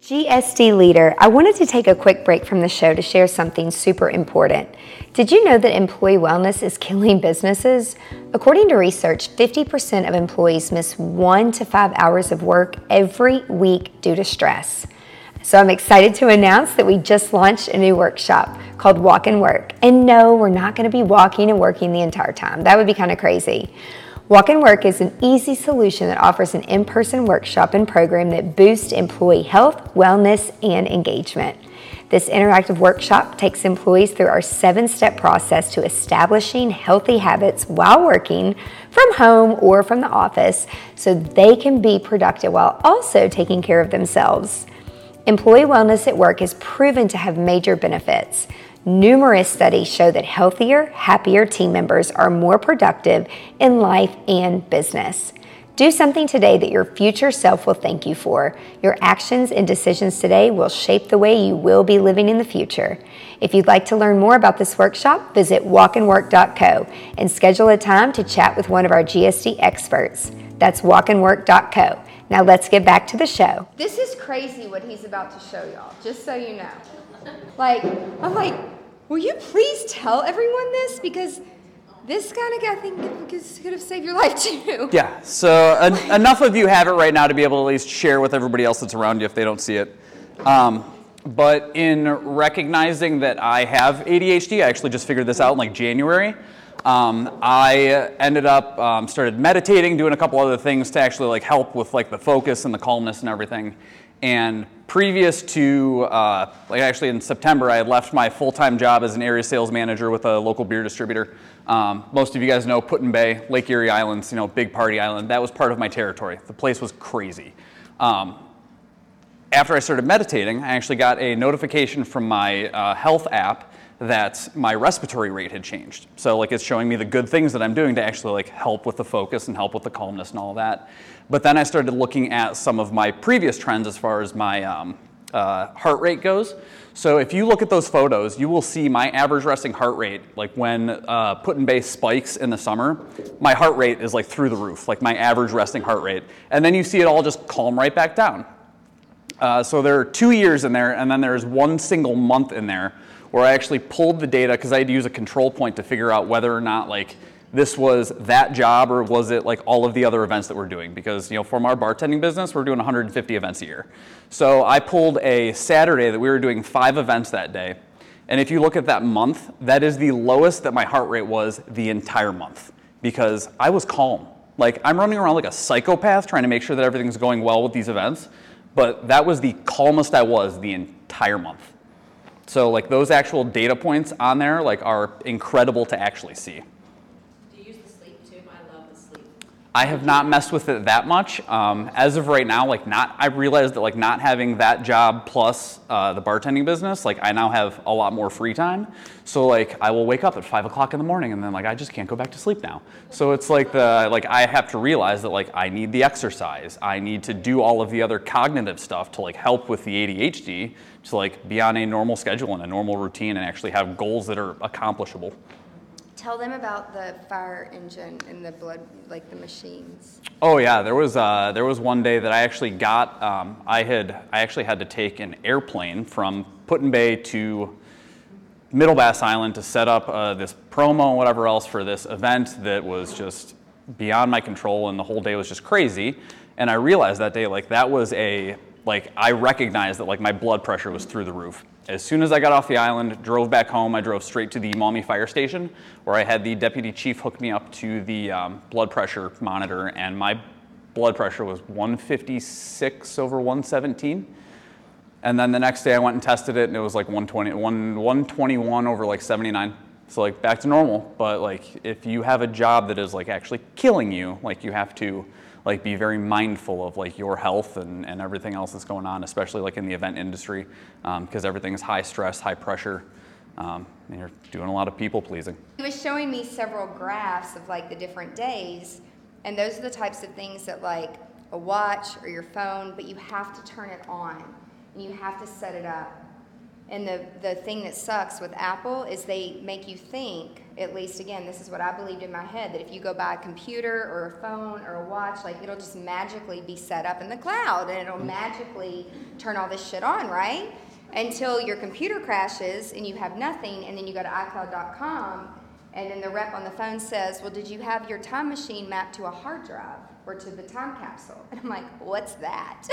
GSD leader, I wanted to take a quick break from the show to share something super important. Did you know that employee wellness is killing businesses? According to research, 50% of employees miss 1 to 5 hours of work every week due to stress. So I'm excited to announce that we just launched a new workshop called Walk and Work. And no, we're not going to be walking and working the entire time. That would be kind of crazy. Walk and Work is an easy solution that offers an in-person workshop and program that boosts employee health, wellness, and engagement. This interactive workshop takes employees through our 7-step process to establishing healthy habits while working from home or from the office so they can be productive while also taking care of themselves. Employee wellness at work is proven to have major benefits. Numerous studies show that healthier, happier team members are more productive in life and business. Do something today that your future self will thank you for. Your actions and decisions today will shape the way you will be living in the future. If you'd like to learn more about this workshop, visit walkandwork.co and schedule a time to chat with one of our GSD experts. That's walkandwork.co. Now let's get back to the show. This is crazy what he's about to show y'all, just so you know. I'm like, will you please tell everyone this? Because this kind of guy, I think, could have saved your life too. Yeah, so enough of you have it right now to be able to at least share with everybody else that's around you if they don't see it. But in recognizing that I have ADHD, I actually just figured this out in like January. I ended up, started meditating, doing a couple other things to actually like help with like the focus and the calmness and everything. And previous to, actually in September, I had left my full-time job as an area sales manager with a local beer distributor. Most of you guys know Put-in-Bay, Lake Erie Islands, you know, big party island. That was part of my territory. The place was crazy. After I started meditating, I actually got a notification from my health app that my respiratory rate had changed. So like it's showing me the good things that I'm doing to actually like help with the focus and help with the calmness and all that. But then I started looking at some of my previous trends as far as my heart rate goes. So if you look at those photos, you will see my average resting heart rate, like when Put-in-Bay spikes in the summer, my heart rate is like through the roof, like my average resting heart rate. And then you see it all just calm right back down. So there are 2 years in there, and then there's one single month in there where I actually pulled the data because I had to use a control point to figure out whether or not like this was that job or was it like all of the other events that we're doing, because you know from our bartending business we're doing 150 events a year. So I pulled a Saturday that we were doing 5 events that day, and if you look at that month, that is the lowest that my heart rate was the entire month because I was calm. Like I'm running around like a psychopath trying to make sure that everything's going well with these events, but that was the calmest I was the entire month. So like those actual data points on there like are incredible to actually see. Do you use the sleep too? I love the sleep. I have not messed with it that much. As of right now, I realized that like not having that job plus the bartending business, like I now have a lot more free time. So like I will wake up at 5 o'clock in the morning and then like I just can't go back to sleep now. So it's like I have to realize that like I need the exercise. I need to do all of the other cognitive stuff to like help with the ADHD. So like be on a normal schedule and a normal routine and actually have goals that are accomplishable. Tell them about the fire engine and the blood, like the machines. Oh yeah, there was one day that I actually got, I actually had to take an airplane from Put-in-Bay to Middle Bass Island to set up this promo and whatever else for this event that was just beyond my control, and the whole day was just crazy. And I realized that day like that was a, like I recognized that like my blood pressure was through the roof. As soon as I got off the island, drove back home, I drove straight to the Maumee Fire Station where I had the deputy chief hook me up to the blood pressure monitor, and my blood pressure was 156/117. And then the next day I went and tested it, and it was like 121 over like 79. So like back to normal. But like if you have a job that is like actually killing you, like you have to like be very mindful of like your health and everything else that's going on, especially like in the event industry, because everything is high stress, high pressure. And you're doing a lot of people pleasing. He was showing me several graphs of like the different days, and those are the types of things that like a watch or your phone, but you have to turn it on and you have to set it up. And the thing that sucks with Apple is they make you think, at least again, this is what I believed in my head, that if you go buy a computer or a phone or a watch, like it'll just magically be set up in the cloud and it'll magically turn all this shit on, right? Until your computer crashes and you have nothing, and then you go to iCloud.com, and then the rep on the phone says, well, did you have your time machine mapped to a hard drive or to the time capsule? And I'm like, what's that?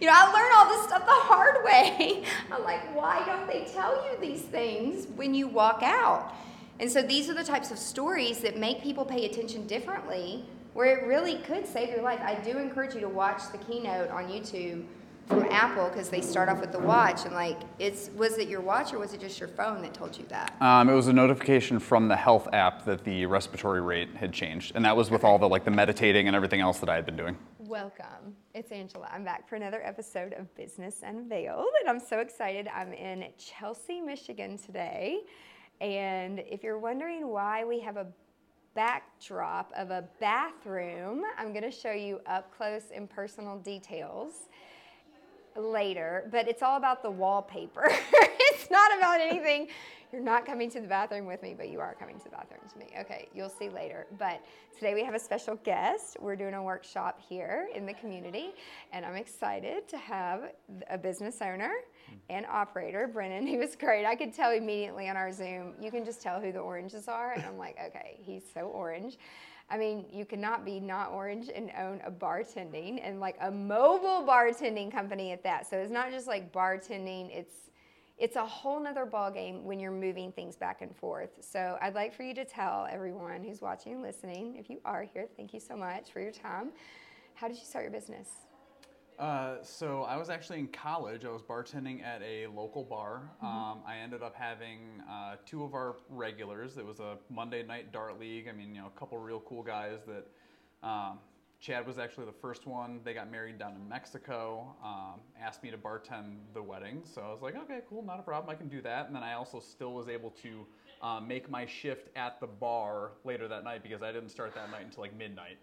You know, I learned all this stuff the hard way. I'm like, why don't they tell you these things when you walk out? And so these are the types of stories that make people pay attention differently, where it really could save your life. I do encourage you to watch the keynote on YouTube from Apple, because they start off with the watch, and like, was it your watch or was it just your phone that told you that? It was a notification from the health app that the respiratory rate had changed, and that was with all the like the meditating and everything else that I had been doing. Welcome, it's Angela. I'm back for another episode of Business Unveiled, and I'm so excited. I'm in Chelsea, Michigan today, and if you're wondering why we have a backdrop of a bathroom, I'm going to show you up close and personal details later, but it's all about the wallpaper. It's not about anything. You're not coming to the bathroom with me, but you are coming to the bathroom to me. Okay, you'll see later. But today we have a special guest. We're doing a workshop here in the community, and I'm excited to have a business owner and operator, Brennan. He was great. I could tell immediately on our Zoom, you can just tell who the oranges are, and I'm like, okay, he's so orange. I mean, you cannot be not orange and own a bartending, and like a mobile bartending company at that. So it's not just like bartending, it's a whole nother ballgame when you're moving things back and forth. So I'd like for you to tell everyone who's watching and listening, if you are here, thank you so much for your time. How did you start your business? So I was actually in college. I was bartending at a local bar. Mm-hmm. I ended up having two of our regulars. It was a Monday night dart league. I mean, you know, a couple real cool guys that Chad was actually the first one. They got married down in Mexico, asked me to bartend the wedding. So I was like, okay, cool, not a problem. I can do that. And then I also still was able to make my shift at the bar later that night, because I didn't start that night until like midnight.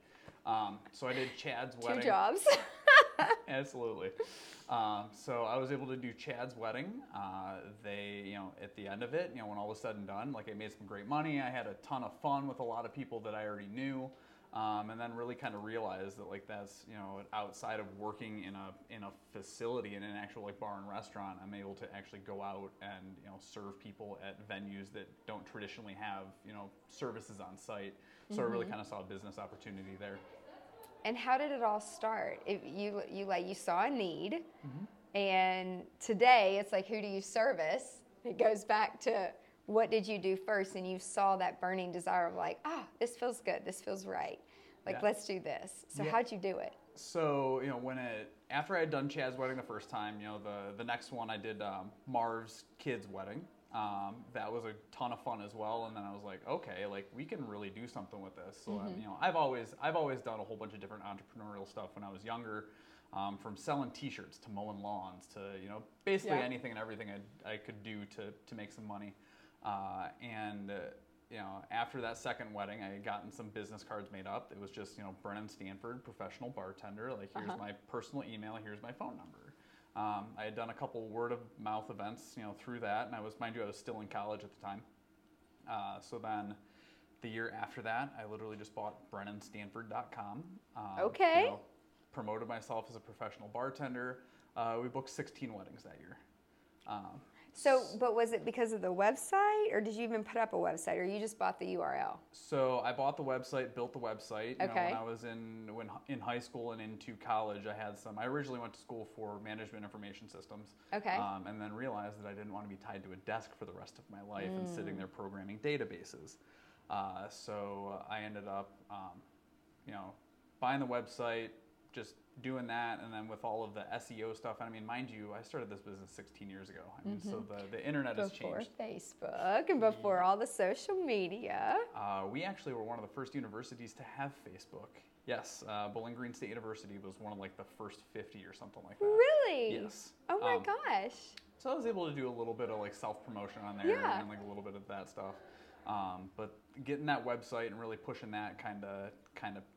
So I did Chad's wedding. Two jobs. Absolutely. So I was able to do Chad's wedding. They, you know, at the end of it, you know, when all was said and done, like I made some great money. I had a ton of fun with a lot of people that I already knew, and then really kind of realized that like that's, you know, outside of working in a facility in an actual like bar and restaurant, I'm able to actually go out and, you know, serve people at venues that don't traditionally have, you know, services on site. So mm-hmm. I really kind of saw a business opportunity there. And how did it all start? If you saw a need, mm-hmm. and today it's like, who do you service? It goes back to what did you do first, and you saw that burning desire of like, this feels good, this feels right, like yeah. Let's do this. So yeah. How'd you do it? So, you know, after I had done Chad's wedding the first time, you know, the next one I did Marv's kid's wedding. That was a ton of fun as well, and then I was like, okay, like we can really do something with this. So mm-hmm. You know, I've always done a whole bunch of different entrepreneurial stuff when I was younger, from selling T-shirts to mowing lawns to, you know, basically yeah. anything and everything I could do to make some money. You know, after that second wedding, I had gotten some business cards made up. It was just, you know, Brennan Stanford, professional bartender. Like here's uh-huh. my personal email, here's my phone number. I had done a couple word of mouth events, you know, through that, and I was still in college at the time. So then, the year after that, I literally just bought BrennanStanford.com. Okay. You know, promoted myself as a professional bartender. We booked 16 weddings that year. But was it because of the website, or did you even put up a website, or you just bought the URL? So I bought the website, built the website. You okay. know, when I was in high school and into college, I originally went to school for management information systems. Okay. And then realized that I didn't want to be tied to a desk for the rest of my life and sitting there programming databases. So I ended up, you know, buying the website, just doing that, and then with all of the SEO stuff, and I mean, mind you, I started this business 16 years ago. I mean, so the internet has changed. Before Facebook and before all the social media. We actually were one of the first universities to have Facebook. Yes, Bowling Green State University was one of like the first 50 or something like that. Really? Yes. Oh my gosh. So I was able to do a little bit of like self-promotion on there and like a little bit of that stuff. But getting that website and really pushing that kind of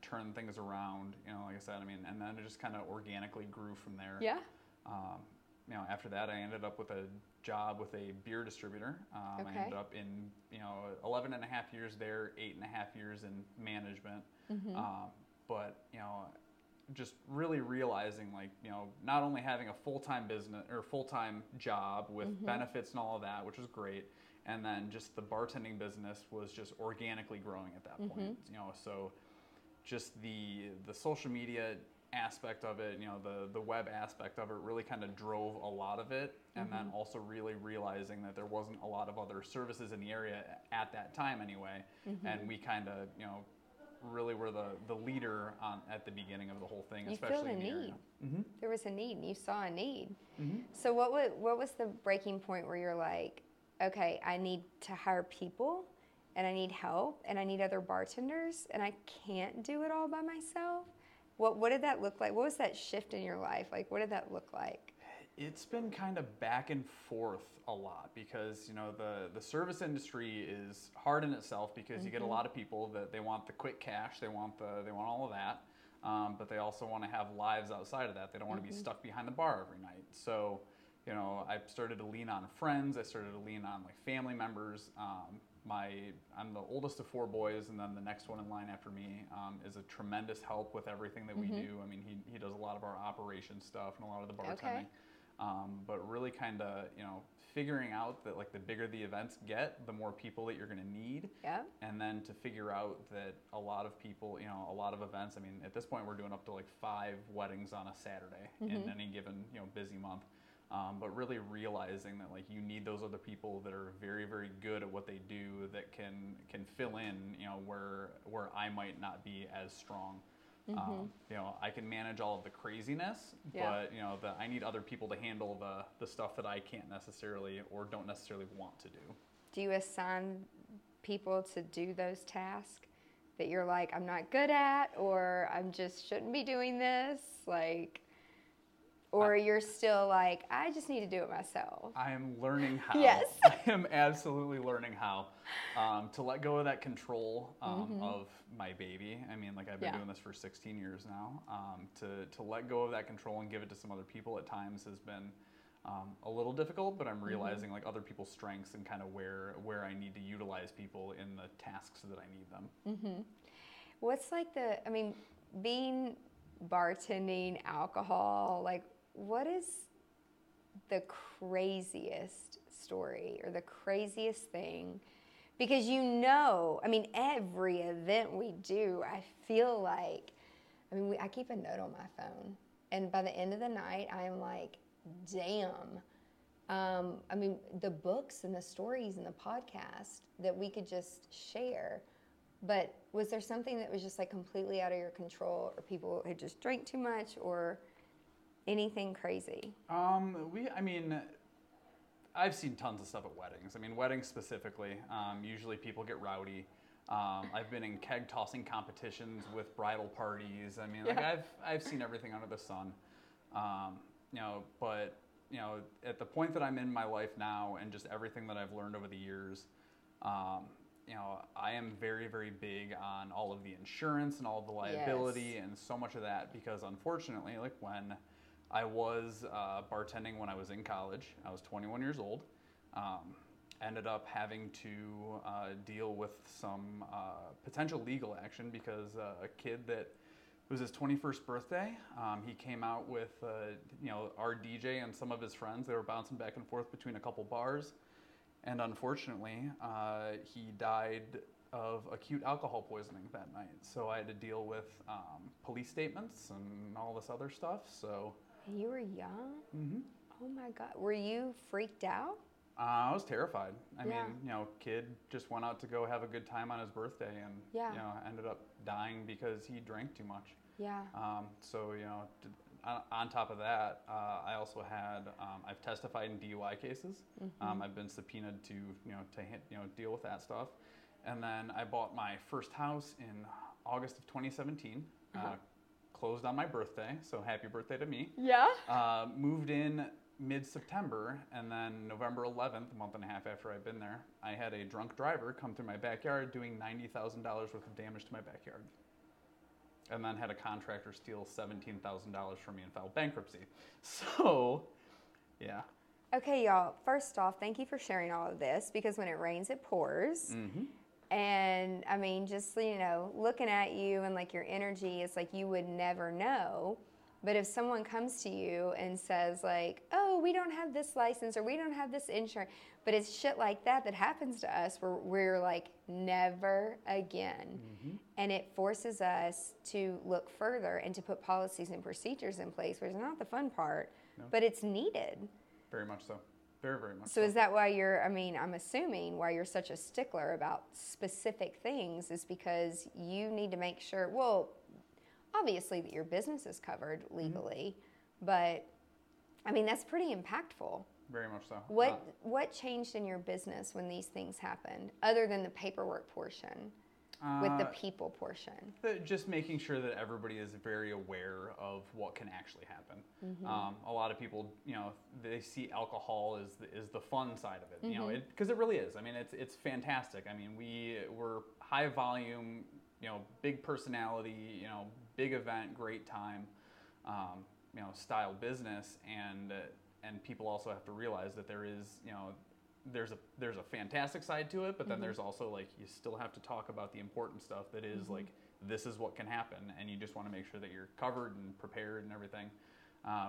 turned things around, you know, like I said, I mean, and then it just kind of organically grew from there. Yeah. You know, after that, I ended up with a job with a beer distributor. I ended up in, you know, 11 and a half years there, 8.5 years in management. But, you know, just really realizing, like, you know, not only having a full-time business or full-time job with benefits and all of that, which was great. And then just the bartending business was just organically growing at that point, you know, so just the social media aspect of it, you know, the web aspect of it really kind of drove a lot of it. And then also really realizing that there wasn't a lot of other services in the area at that time anyway. And we kind of, you know, really were the leader at the beginning of the whole thing, especially in the area. There was a need, and you saw a need. So what was the breaking point where you're like, okay, I need to hire people, and I need help, and I need other bartenders, and I can't do it all by myself? What did that look like? What was that shift in your life? Like, what did that look like? It's been kind of back and forth a lot because, you know, the service industry is hard in itself because you get a lot of people that they want the quick cash, they want all of that, but they also want to have lives outside of that. They don't want to be stuck behind the bar every night. So, you know, I started to lean on friends. I started to lean on like family members. I'm the oldest of 4 boys, and then the next one in line after me is a tremendous help with everything that we do. I mean, he does a lot of our operation stuff and a lot of the bartending. But really kind of, you know, figuring out that like the bigger the events get, the more people that you're going to need. And then to figure out that a lot of people, you know, a lot of events, I mean, at this point we're doing up to like 5 weddings on a Saturday in any given, you know, busy month. But really realizing that like you need those other people that are very, very good at what they do that can fill in, you know, where I might not be as strong. You know, I can manage all of the craziness, but you know, I need other people to handle the stuff that I can't necessarily or don't necessarily want to do. Do you assign people to do those tasks that you're like, I'm not good at, or I'm just shouldn't be doing this? Like, or you're still like, I just need to do it myself. I am learning how. Yes. I am absolutely learning how to let go of that control of my baby. I mean, like I've been doing this for 16 years now. To let go of that control and give it to some other people at times has been a little difficult, but I'm realizing like other people's strengths and kind of where I need to utilize people in the tasks that I need them. What's like I mean, being bartending, alcohol, like, what is the craziest story or the craziest thing? Because you know, I mean, every event we do, I feel like, I mean, I keep a note on my phone. And by the end of the night, I'm like, damn. I mean, the books and the stories and the podcast that we could just share. But was there something that was just like completely out of your control, or people who just drank too much, or anything crazy? I mean, I've seen tons of stuff at weddings. I mean, weddings specifically, usually people get rowdy. I've been in keg tossing competitions with bridal parties. I mean, like I've seen everything under the sun. You know, but you know, at the point that I'm in my life now, and just everything that I've learned over the years. You know, I am very, very big on all of the insurance and all of the liability and so much of that because, unfortunately, like when I was bartending when I was in college, I was 21 years old, ended up having to deal with some potential legal action because a kid that it was his 21st birthday. He came out with, you know, our DJ and some of his friends. They were bouncing back and forth between a couple bars. And unfortunately, he died of acute alcohol poisoning that night. So I had to deal with police statements and all this other stuff. So you were young? Oh my God. Were you freaked out? I was terrified. I mean, you know, kid just went out to go have a good time on his birthday and, you know, ended up dying because he drank too much. Yeah. So, you know, on top of that, I also had, I've testified in DUI cases. Mm-hmm. I've been subpoenaed to, deal with that stuff. And then I bought my first house in August of 2017, uh-huh. Closed on my birthday. So happy birthday to me. Yeah. Moved in mid-September, and then November 11th, a month and a half after I'd been there, I had a drunk driver come through my backyard doing $90,000 worth of damage to my backyard. And then had a contractor steal $17,000 from me and file bankruptcy. So, yeah. Okay, y'all. First off, thank you for sharing all of this, because when it rains, it pours. Mm-hmm. And, I mean, just, looking at you and, your energy, it's like you would never know. But if someone comes to you and says, oh, we don't have this license or we don't have this insurance, but it's shit like that that happens to us where we're like, never again. Mm-hmm. And it forces us to look further and to put policies and procedures in place, which is not the fun part, no. But it's needed. Very much so. Very, very much so. So is that why I'm assuming why you're such a stickler about specific things is because you need to make sure, obviously that your business is covered legally, mm-hmm. But that's pretty impactful. Very much so. What changed in your business when these things happened, other than the paperwork portion, with the people portion? Just making sure that everybody is very aware of what can actually happen. Mm-hmm. A lot of people, they see alcohol is the fun side of it, mm-hmm. Because it really is. It's fantastic. We're high volume, big personality, big event, great time, style business, and people also have to realize that there is, there's a fantastic side to it, but then mm-hmm. there's also you still have to talk about the important stuff that is mm-hmm. This is what can happen, and you just want to make sure that you're covered and prepared and everything.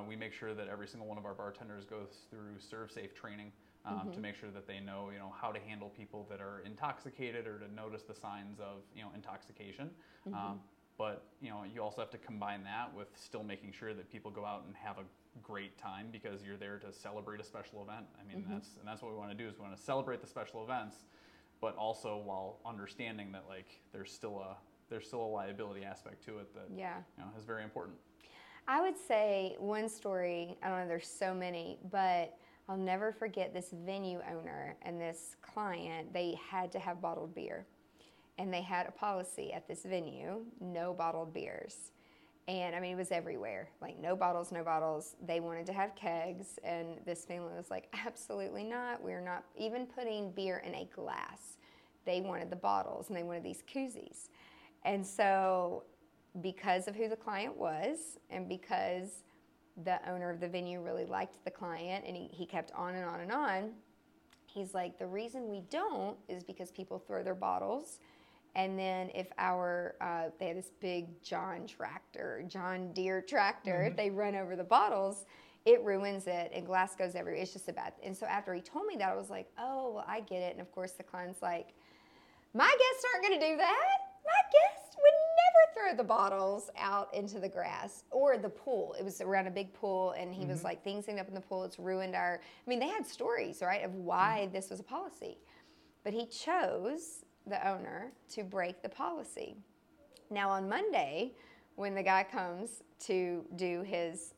We make sure that every single one of our bartenders goes through Serve Safe training mm-hmm. to make sure that they know how to handle people that are intoxicated or to notice the signs of intoxication. Mm-hmm. But, you also have to combine that with still making sure that people go out and have a great time, because you're there to celebrate a special event. Mm-hmm. that's what we want to do, is we want to celebrate the special events, but also while understanding that, there's still a liability aspect to it that, is very important. I would say one story, I don't know, there's so many, but I'll never forget this venue owner and this client. They had to have bottled beer. And they had a policy at this venue, no bottled beers. And it was everywhere, no bottles, no bottles. They wanted to have kegs, and this family was like, absolutely not. We're not even putting beer in a glass. They wanted the bottles, and they wanted these koozies. And so because of who the client was, and because the owner of the venue really liked the client, and he kept on and on and on, he's like, the reason we don't is because people throw their bottles. And then if they had this big John Deere tractor, mm-hmm. if they run over the bottles, it ruins it, and glass goes everywhere. It's just a bad thing. And so after he told me that, I was like, oh, well, I get it. And of course the client's like, my guests aren't gonna do that. My guests would never throw the bottles out into the grass or the pool. It was around a big pool, and he mm-hmm. was like, things end up in the pool, it's ruined our, they had stories, right, of why mm-hmm. this was a policy. But he chose, the owner, to break the policy. Now on Monday, when the guy comes to do his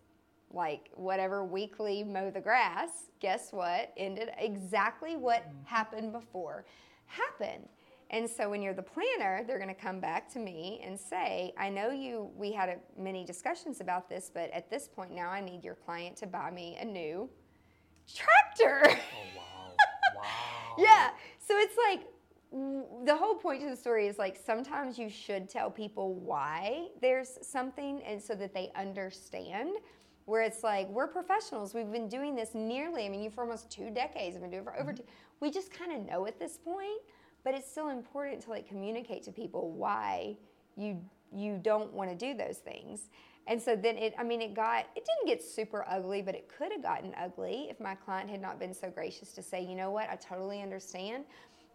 whatever weekly mow the grass, guess what? Ended exactly what happened before happened. And so when you're the planner, they're going to come back to me and say, I know we had many discussions about this, but at this point now I need your client to buy me a new tractor. Oh, wow. Wow. Yeah. So it's the whole point to the story is sometimes you should tell people why there's something, and so that they understand, where it's we're professionals. We've been doing this nearly, you for almost 2 decades. I've been doing it for over mm-hmm. 2. We just kind of know at this point. But it's still important to communicate to people why you don't want to do those things. And so then it didn't get super ugly, but it could have gotten ugly if my client had not been so gracious to say, you know what, I totally understand.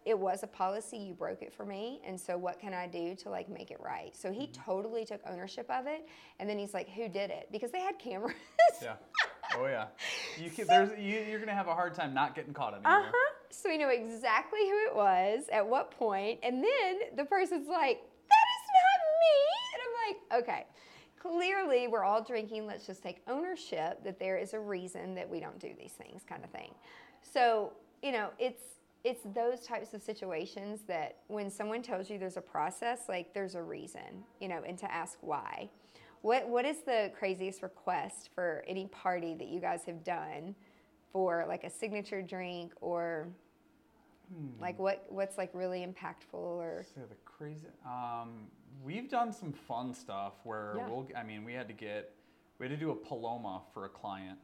It was a policy, you broke it for me, and so what can I do to make it right? So he mm-hmm. totally took ownership of it, and then he's like, who did it? Because they had cameras. Yeah. Oh yeah. You're gonna have a hard time not getting caught anymore. Uh-huh. So we know exactly who it was, at what point, and then the person's like, that is not me. And I'm like, okay. clearly we're all drinking. Let's just take ownership that there is a reason that we don't do these things, kind of thing. So, you know, it's those types of situations that when someone tells you there's a process, like there's a reason, you know, and to ask why. What is the craziest request for any party that you guys have done for like a signature drink or like what's like really impactful or? So the crazy, we've done some fun stuff where we had to do a Paloma for a client,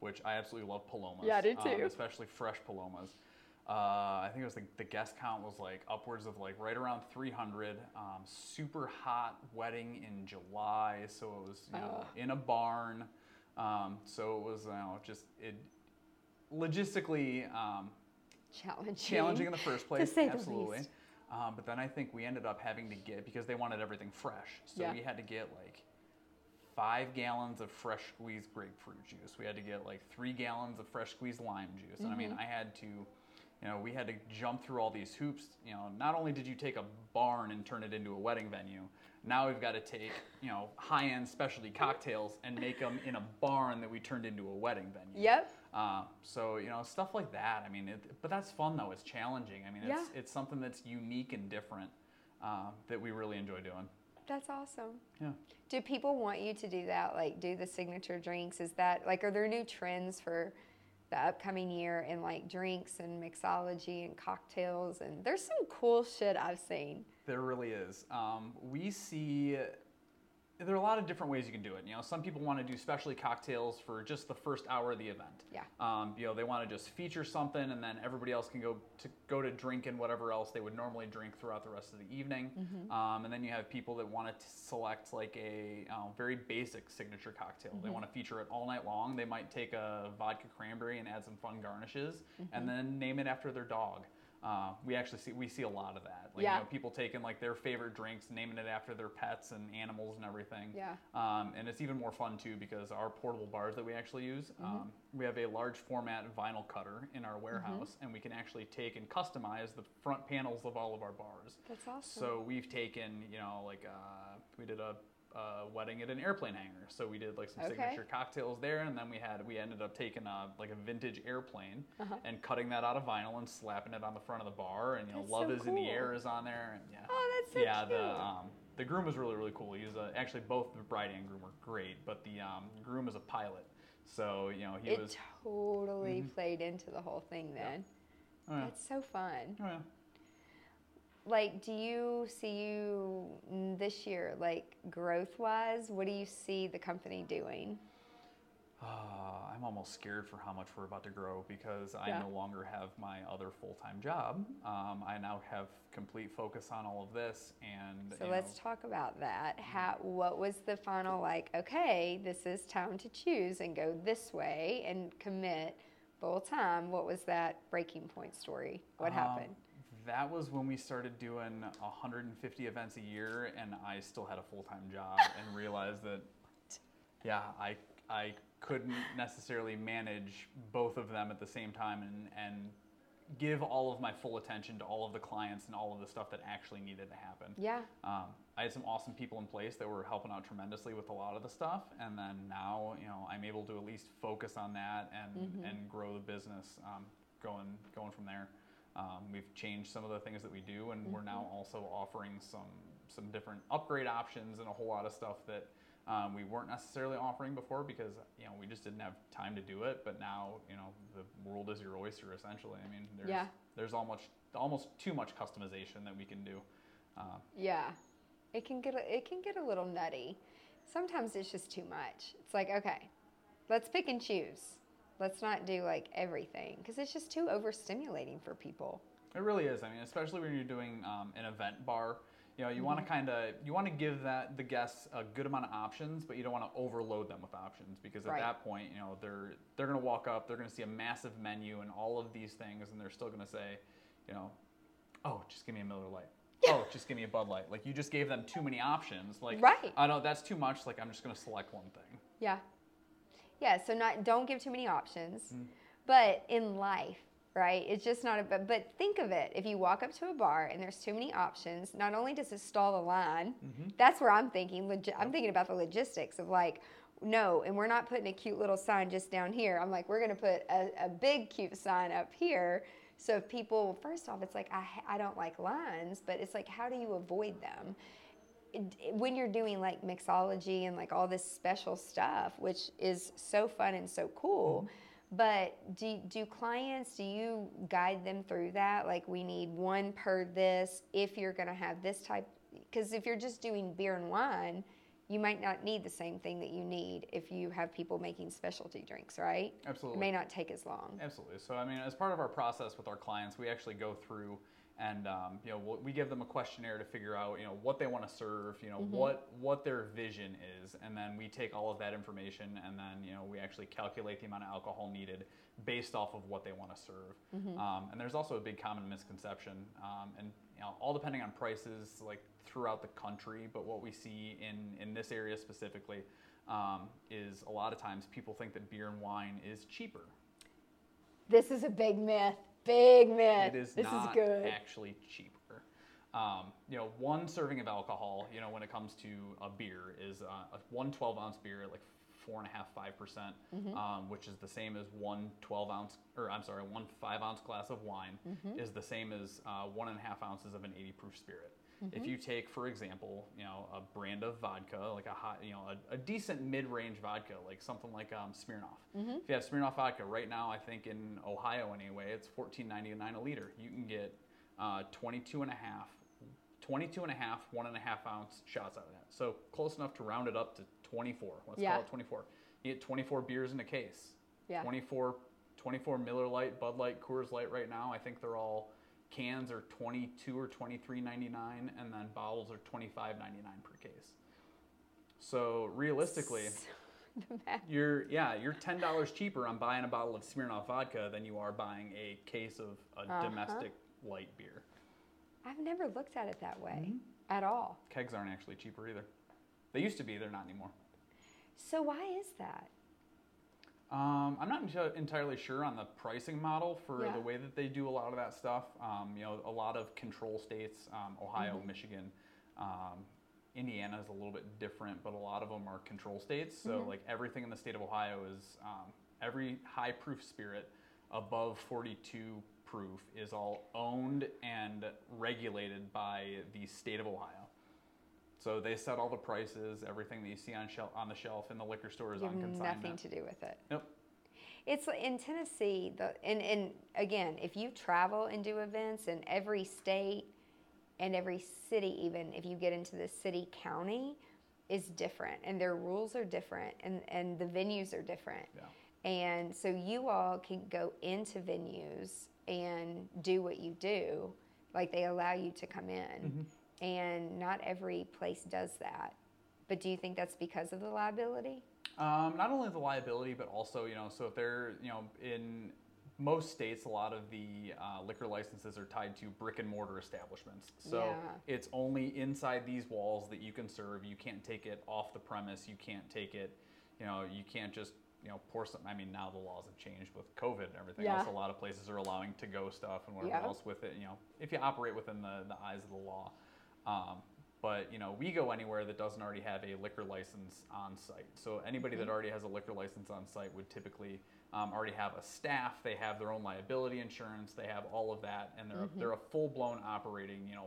which I absolutely love Palomas. Yeah, I did too. Especially fresh Palomas. I think it was the guest count was like upwards of like right around 300. Super hot wedding in July, so it was in a barn. So it was logistically challenging in the first place, to say absolutely. The least. But then I think we ended up having to get, because they wanted everything fresh, so we had to get like 5 gallons of fresh squeezed grapefruit juice. We had to get like 3 gallons of fresh squeezed lime juice. And I mean, we had to jump through all these hoops. You know, not only did you take a barn and turn it into a wedding venue, now we've got to take, you know, high-end specialty cocktails and make them in a barn that we turned into a wedding venue. Yep. So, you know, stuff like that. I mean, but that's fun though. It's challenging. I mean, it's something that's unique and different that we really enjoy doing. That's awesome. Yeah. Do people want you to do that? Like, do the signature drinks? Is that like, are there new trends for the upcoming year in like drinks and mixology and cocktails? And there's some cool shit I've seen. There really is. We see there are a lot of different ways you can do it. You know, some people want to do specialty cocktails for just the first hour of the event. Yeah. You know, they want to just feature something, and then everybody else can go to drink and whatever else they would normally drink throughout the rest of the evening. Mm-hmm. And then you have people that want to select like a very basic signature cocktail. Mm-hmm. They want to feature it all night long. They might take a vodka cranberry and add some fun garnishes, and then name it after their dog. We see a lot of that. Like, you know, people taking like their favorite drinks, naming it after their pets and animals and everything. Yeah. And it's even more fun too, because our portable bars that we actually use, we have a large format vinyl cutter in our warehouse, and we can actually take and customize the front panels of all of our bars. That's awesome. So we've taken, you know, like we did a wedding at an airplane hangar. So we did like some signature cocktails there, and then we ended up taking a vintage airplane and cutting that out of vinyl and slapping it on the front of the bar, and you know, love is in the air is on there. And cute. The groom was really, really cool. He was actually both the bride and groom were great, but the groom is a pilot. So, you know, it totally played into the whole thing then. Yeah. Oh, yeah. That's so fun. Oh, yeah. Like, do you see you this year, like, growth-wise, what do you see the company doing? I'm almost scared for how much we're about to grow, because I no longer have my other full-time job. I now have complete focus on all of this. So let's talk about that. What was the final, like, okay, this is time to choose and go this way and commit full-time? What was that breaking point story? What happened? That was when we started doing 150 events a year, and I still had a full-time job and realized that, I couldn't necessarily manage both of them at the same time and give all of my full attention to all of the clients and all of the stuff that actually needed to happen. Yeah. I had some awesome people in place that were helping out tremendously with a lot of the stuff, and then now, you know, I'm able to at least focus on that and grow the business going from there. We've changed some of the things that we do, and we're now also offering some different upgrade options and a whole lot of stuff that we weren't necessarily offering before, because, you know, we just didn't have time to do it. But now, you know, the world is your oyster, essentially. I mean, there's almost too much customization that we can do. It can get a little nutty. Sometimes it's just too much. It's like, okay, let's pick and choose. Let's not do, like, everything, because it's just too overstimulating for people. It really is. I mean, especially when you're doing an event bar, you know, you want to give the guests a good amount of options, but you don't want to overload them with options, because at that point, you know, they're going to walk up, they're going to see a massive menu and all of these things, and they're still going to say, you know, oh, just give me a Miller Lite. Oh, just give me a Bud Light. Like, you just gave them too many options. Like, I know that's too much. Like, I'm just going to select one thing. Yeah. Yeah, so don't give too many options. But in life, right? It's just not a, but think of it. If you walk up to a bar and there's too many options, not only does it stall the line, mm-hmm. that's where I'm thinking. I'm thinking about the logistics of like, no, and we're not putting a cute little sign just down here. I'm like, we're going to put a big cute sign up here. So if people, first off, it's like, I don't like lines, but it's like, how do you avoid them? When you're doing like mixology and like all this special stuff, which is so fun and so cool, mm-hmm. But do clients, do you guide them through that? Like, we need one per this if you're going to have this type. Because if you're just doing beer and wine, you might not need the same thing that you need if you have people making specialty drinks, right? Absolutely. It may not take as long. Absolutely. So, I mean, as part of our process with our clients, we actually go through and, you know, we give them a questionnaire to figure out, you know, what they want to serve, you know, mm-hmm. what their vision is. And then we take all of that information and then, you know, we actually calculate the amount of alcohol needed based off of what they want to serve. Mm-hmm. And there's also a big common misconception, and, you know, all depending on prices, like throughout the country, but what we see in this area specifically is a lot of times people think that beer and wine is cheaper. This is a big myth. Big myth. It is this not is good. Actually cheaper. You know, one serving of alcohol, you know, when it comes to a beer is a 1 12-ounce beer at like 4.5-5%, mm-hmm. Which is the same as 1 12-ounce, or I'm sorry, 1 5-ounce glass of wine, mm-hmm. is the same as 1.5 ounces of an 80-proof spirit. Mm-hmm. If you take, for example, you know, a brand of vodka, like a hot, you know, a decent mid-range vodka, like something like Smirnoff. Mm-hmm. If you have Smirnoff vodka right now, I think in Ohio anyway, it's $14.99 a liter. You can get 22 and a half, 1.5 ounce shots out of that. So close enough to round it up to 24. Let's call it 24. You get 24 beers in a case. Yeah. 24 Miller Lite, Bud Light, Coors Lite right now. I think they're all. Cans are $22 or $23.99, and then bottles are $25.99 per case. So realistically, you're $10 cheaper on buying a bottle of Smirnoff vodka than you are buying a case of a domestic light beer. I've never looked at it that way mm-hmm. at all. Kegs aren't actually cheaper either. They used to be. They're not anymore. So why is that? I'm not entirely sure on the pricing model for the way that they do a lot of that stuff. You know, a lot of control states, Ohio, mm-hmm. Michigan, Indiana is a little bit different, but a lot of them are control states. So mm-hmm. like everything in the state of Ohio is, every high proof spirit above 42 proof is all owned and regulated by the state of Ohio. So they set all the prices, everything that you see on the shelf in the liquor store is on consignment. Nothing to do with it. Nope. It's in Tennessee, and again, if you travel and do events in every state and every city, even if you get into the city county, is different, and their rules are different, and the venues are different. Yeah. And so you all can go into venues and do what you do, like they allow you to come in. Mm-hmm. And not every place does that. But do you think that's because of the liability? Not only the liability, but also, you know, so if they're, you know, in most states, a lot of the liquor licenses are tied to brick and mortar establishments. So it's only inside these walls that you can serve. You can't take it off the premise. You can't take it, you know, you can't just, you know, pour something. I mean, now the laws have changed with COVID and everything else. A lot of places are allowing to-go stuff and whatever else with it, you know, if you operate within the eyes of the law. But, you know, we go anywhere that doesn't already have a liquor license on site. So anybody mm-hmm. that already has a liquor license on site would typically already have a staff. They have their own liability insurance. They have all of that. And they're mm-hmm. they're a full-blown operating, you know,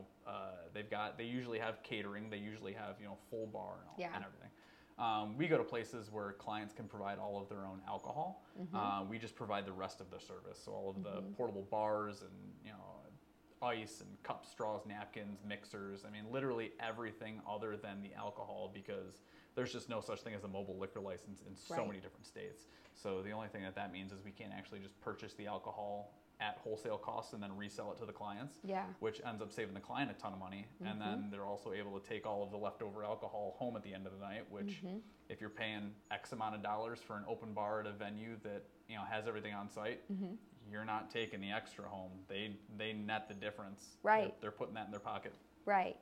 they usually have catering. They usually have, you know, full bar and, all, and everything. We go to places where clients can provide all of their own alcohol. Mm-hmm. We just provide the rest of the service. So all of the mm-hmm. portable bars and, you know, ice and cups, straws, napkins, mixers. I mean, literally everything other than the alcohol, because there's just no such thing as a mobile liquor license in so many different states. So the only thing that means is we can't actually just purchase the alcohol at wholesale costs and then resell it to the clients, which ends up saving the client a ton of money. Mm-hmm. And then they're also able to take all of the leftover alcohol home at the end of the night, which mm-hmm. if you're paying X amount of dollars for an open bar at a venue that, you know, has everything on site, mm-hmm. you're not taking the extra home. They net the difference. Right. They're putting that in their pocket. Right.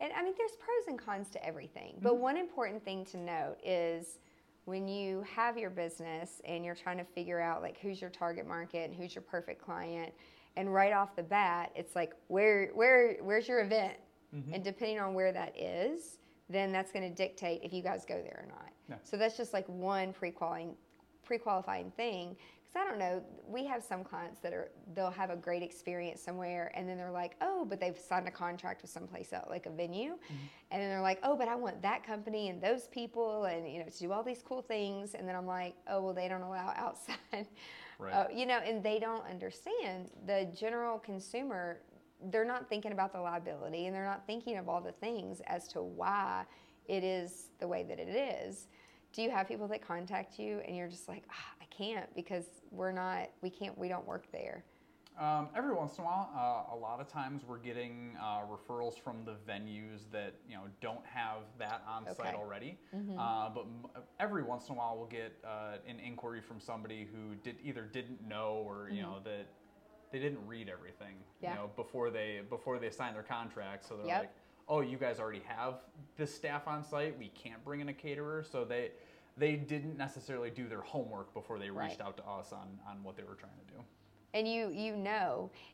And I mean, there's pros and cons to everything. But mm-hmm. one important thing to note is when you have your business and you're trying to figure out like who's your target market and who's your perfect client, and right off the bat, it's like where's your event? Mm-hmm. And depending on where that is, then that's going to dictate if you guys go there or not. No. So that's just like one pre-qualifying thing. Because I don't know, we have some clients that they'll have a great experience somewhere, and then they're like, oh, but they've signed a contract with someplace else, like a venue, mm-hmm. and then they're like, oh, but I want that company and those people, and to do all these cool things, and then I'm like, oh, well, they don't allow outside, right. And they don't understand the general consumer. They're not thinking about the liability, and they're not thinking of all the things as to why it is the way that it is. Do you have people that contact you and you're just like, I can't because we don't work there? Every once in a while, a lot of times we're getting referrals from the venues that don't have that on site already. Mm-hmm. But every once in a while we'll get an inquiry from somebody who didn't know or mm-hmm. That they didn't read everything, before they signed their contract. So they're like, oh, you guys already have this staff on site. We can't bring in a caterer. So they didn't necessarily do their homework before they reached out to us on what they were trying to do. And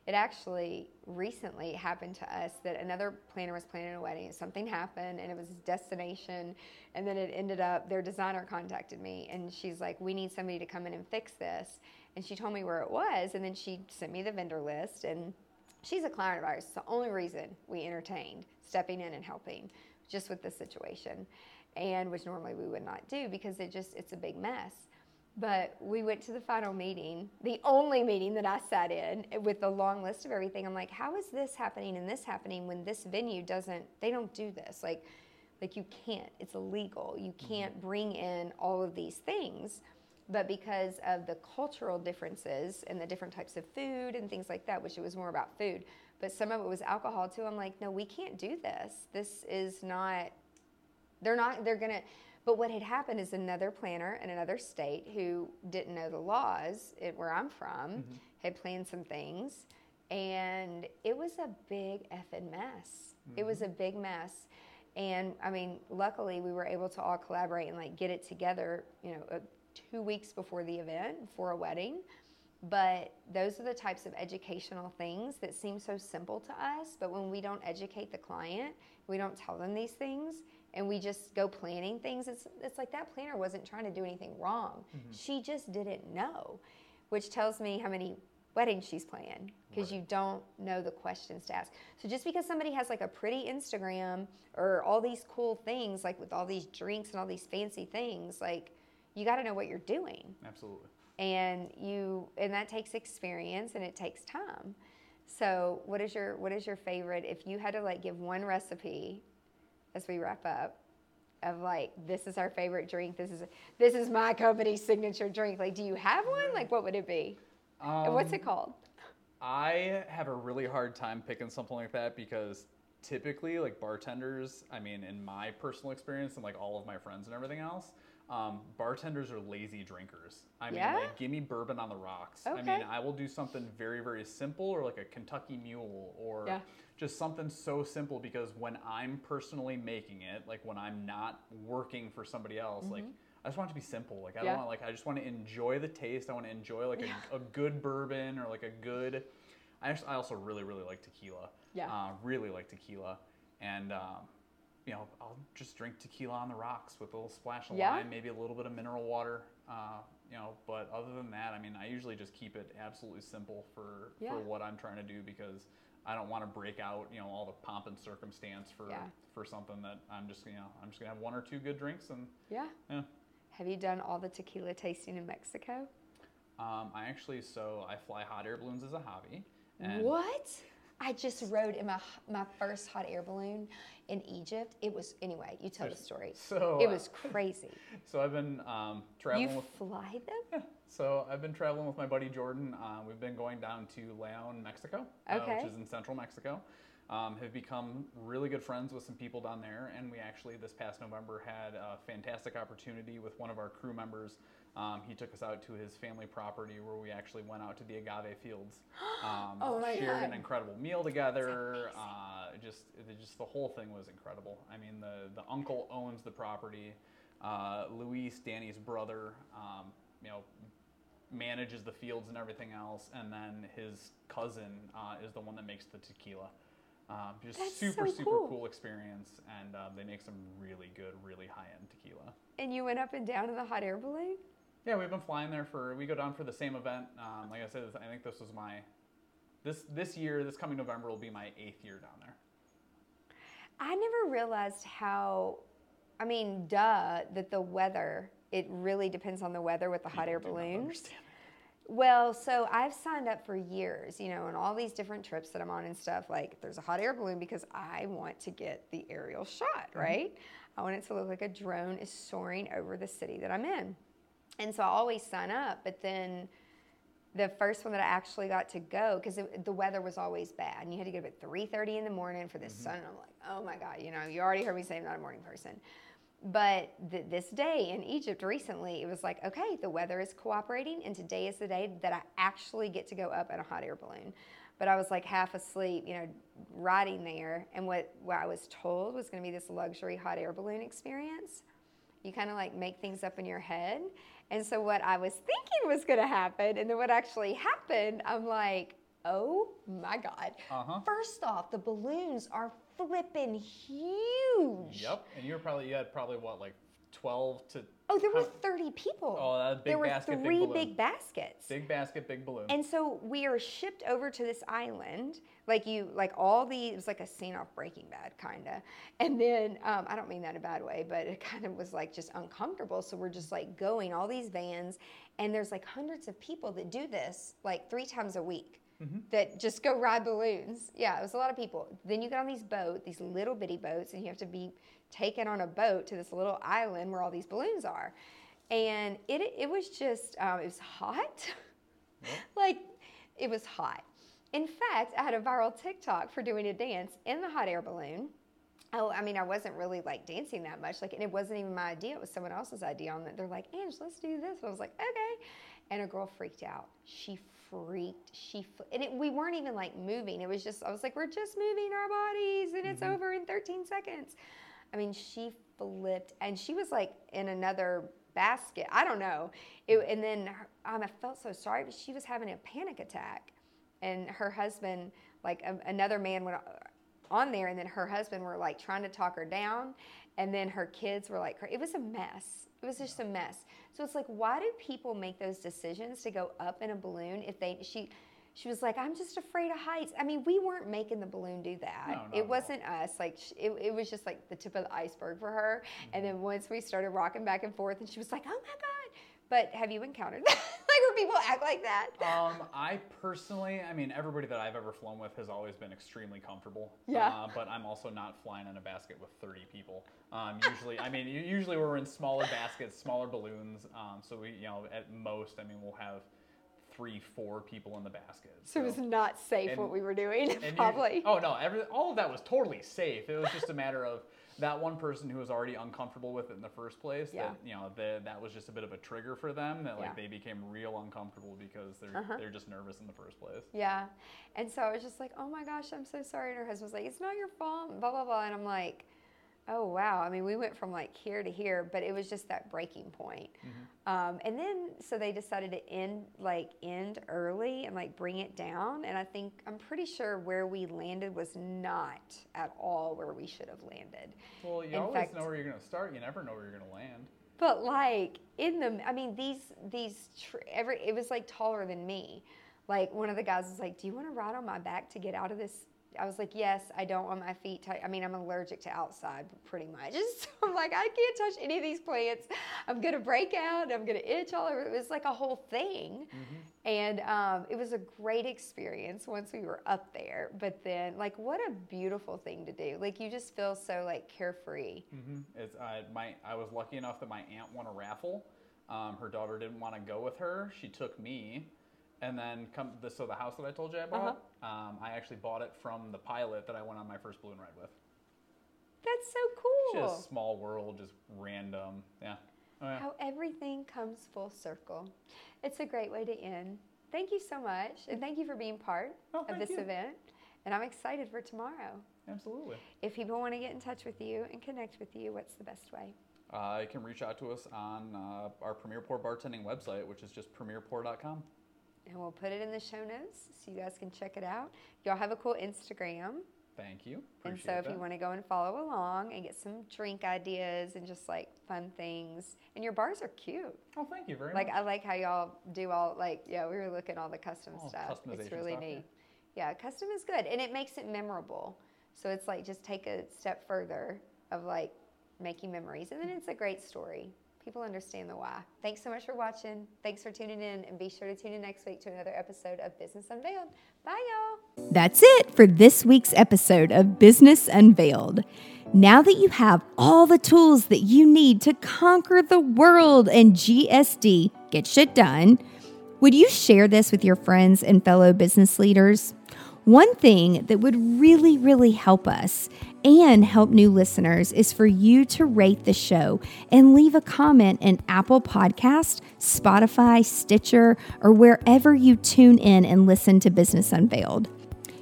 it actually recently happened to us that another planner was planning a wedding. Something happened, and it was destination, and then it ended up, their designer contacted me, and she's like, we need somebody to come in and fix this. And she told me where it was, and then she sent me the vendor list, and she's a client of ours. It's the only reason we entertained stepping in and helping just with this situation, and which normally we would not do because it's a big mess. But we went to the final meeting, the only meeting that I sat in with the long list of everything. I'm like, how is this happening and this happening when this venue they don't do this? Like you can't, it's illegal. You can't bring in all of these things. But because of the cultural differences and the different types of food and things like that, which it was more about food, but some of it was alcohol too. I'm like, no, we can't do this. This is not, but what had happened is another planner in another state who didn't know the laws where I'm from mm-hmm. had planned some things, and it was a big effing mess. Mm-hmm. It was a big mess. And luckily we were able to all collaborate and get it together, 2 weeks before the event for a wedding. But those are the types of educational things that seem so simple to us, but when we don't educate the client, we don't tell them these things, and we just go planning things, it's like that planner wasn't trying to do anything wrong. Mm-hmm. She just didn't know, which tells me how many weddings she's planned, because you don't know the questions to ask. So just because somebody has a pretty Instagram or all these cool things, with all these drinks and all these fancy things, you got to know what you're doing. Absolutely. And that takes experience, and it takes time. So what is your favorite, if you had to give one recipe as we wrap up of this is our favorite drink, this is my company's signature drink, do you have one? What would it be? And what's it called? I have a really hard time picking something like that because typically bartenders, in my personal experience and all of my friends and everything else, bartenders are lazy drinkers. Give me bourbon on the rocks. Okay. I will do something very, very simple, or a Kentucky Mule, or just something so simple, because when I'm personally making it, when I'm not working for somebody else, mm-hmm. I just want it to be simple. I don't want I just want to enjoy the taste. I want to enjoy a good bourbon, or I also really, really like tequila. Yeah. Really like tequila. And, I'll just drink tequila on the rocks with a little splash of lime, maybe a little bit of mineral water. But other than that, I usually just keep it absolutely simple for what I'm trying to do, because I don't want to break out, all the pomp and circumstance for something that I'm just gonna have one or two good drinks and yeah. Have you done all the tequila tasting in Mexico? I fly hot air balloons as a hobby. And what? I just rode in my first hot air balloon in Egypt. It was, anyway, you tell the story. So it was crazy. So I've been traveling. You fly them? Yeah. So I've been traveling with my buddy Jordan. We've been going down to León, Mexico, which is in central Mexico. Have become really good friends with some people down there. And we actually, this past November, had a fantastic opportunity with one of our crew members. He took us out to his family property, where we actually went out to the agave fields. Shared an incredible meal together. Just the whole thing was incredible. The uncle owns the property. Luis, Danny's brother, manages the fields and everything else, and then his cousin is the one that makes the tequila. Just that's super, so cool. Super cool experience, and they make some really good, really high-end tequila. And you went up and down in the hot air balloon? Yeah, we've been flying there we go down for the same event. Like I said, I think this was this coming November will be my 8th year down there. I never realized that the weather, it really depends on the weather with the hot air balloons. Well, so I've signed up for years, on all these different trips that I'm on and stuff, like there's a hot air balloon because I want to get the aerial shot, right? Mm-hmm. I want it to look like a drone is soaring over the city that I'm in. And so I always sign up, but then the first one that I actually got to go, because the weather was always bad, and you had to get up at 3:30 in the morning for the sun, and I'm like, oh my God, you already heard me say I'm not a morning person. But this day in Egypt recently, it was like, okay, the weather is cooperating, and today is the day that I actually get to go up in a hot air balloon. But I was like half asleep, riding there, and what I was told was going to be this luxury hot air balloon experience. You kind of like make things up in your head. And so what I was thinking was going to happen, and then what actually happened, I'm like, oh my God. Uh-huh. First off, the balloons are flipping huge. Yep. And you had probably what, like 12 to... Oh, there were 30 people. Oh, that big basket, big balloon. There were 3 big baskets. Big basket, big balloon. And so we are shipped over to this island, it was like a scene off Breaking Bad, kind of. And then, I don't mean that in a bad way, but it kind of was like just uncomfortable. So we're just like going, all these vans, and there's like hundreds of people that do this like 3 times a week. Mm-hmm. That just go ride balloons. Yeah, it was a lot of people. Then you get on these little bitty boats, and you have to be taken on a boat to this little island where all these balloons are. And it was just, it was hot. Yep. It was hot. In fact, I had a viral TikTok for doing a dance in the hot air balloon. Oh, I wasn't really dancing that much, and it wasn't even my idea. It was someone else's idea. On that, they're like, "Ange, let's do this." And I was like, "Okay." And a girl freaked out. She freaked. We weren't even moving. It was just, I was like, "We're just moving our bodies, and it's over in 13 seconds." She flipped, and she was in another basket. I don't know. And then I felt so sorry, but she was having a panic attack, and her husband, another man went on there, and then her husband were trying to talk her down, and then her kids were it was a mess. It was just a mess. So it's why do people make those decisions to go up in a balloon if they... She was like, "I'm just afraid of heights." We weren't making the balloon do that. No, it wasn't us. It was just the tip of the iceberg for her. Mm-hmm. And then once we started rocking back and forth, and she was like, "Oh my God." But have you encountered that? Where people act like that? I personally, everybody that I've ever flown with has always been extremely comfortable. Yeah. But I'm also not flying in a basket with 30 people. Usually, usually we're in smaller baskets, smaller balloons. So we, at most, we'll have 3-4 people in the basket. So it was not safe what we were doing, probably. All of that was totally safe. It was just a matter of that one person who was already uncomfortable with it in the first place. Yeah. That, that was just a bit of a trigger for them that they became real uncomfortable because they're just nervous in the first place. Yeah. And so I was just like, "Oh my gosh, I'm so sorry." And her husband was like, "It's not your fault, blah, blah, blah." And I'm like, "Oh, wow." We went from here to here, but it was just that breaking point. Mm-hmm. And then, so they decided to end early and bring it down. And I'm pretty sure where we landed was not at all where we should have landed. Well, you always know where you're going to start. You never know where you're going to land. But it was taller than me. One of the guys was like, "Do you want to ride on my back to get out of this?" I was like, "Yes, I don't want my feet touch. I'm allergic to outside pretty much." So I'm like, "I can't touch any of these plants. I'm going to break out. I'm going to itch all over." It was a whole thing. Mm-hmm. And it was a great experience once we were up there. But then, what a beautiful thing to do. You just feel so, carefree. Mm-hmm. I was lucky enough that my aunt won a raffle. Her daughter didn't want to go with her. She took me. And then so the house that I told you I bought, I actually bought it from the pilot that I went on my first balloon ride with. That's so cool. Just small world, just random. Yeah. Oh, yeah. How everything comes full circle. It's a great way to end. Thank you so much. And thank you for being part of this event. And I'm excited for tomorrow. Absolutely. If people want to get in touch with you and connect with you, what's the best way? You can reach out to us on our Premier Pour Bartending website, which is just premierpour.com. And we'll put it in the show notes so you guys can check it out. Y'all have a cool Instagram. Thank you. Appreciate that. And so if you want to go and follow along and get some drink ideas and just like fun things. And your bars are cute. Oh, thank you very much. I like how y'all do all, we were looking at all the custom stuff. It's really neat. Yeah, custom is good. And it makes it memorable. So it's like just take a step further of making memories. And then it's a great story. People understand the why. Thanks so much for watching. Thanks for tuning in. And be sure to tune in next week to another episode of Business Unveiled. Bye, y'all. That's it for this week's episode of Business Unveiled. Now that you have all the tools that you need to conquer the world and GSD, get shit done, would you share this with your friends and fellow business leaders? One thing that would really, really help us and help new listeners is for you to rate the show and leave a comment in Apple Podcasts, Spotify, Stitcher, or wherever you tune in and listen to Business Unveiled.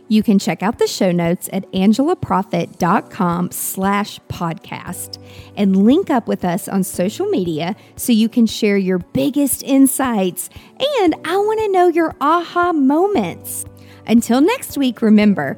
You can check out the show notes at angelaproffitt.com/podcast and link up with us on social media so you can share your biggest insights. And I want to know your aha moments. Until next week, remember,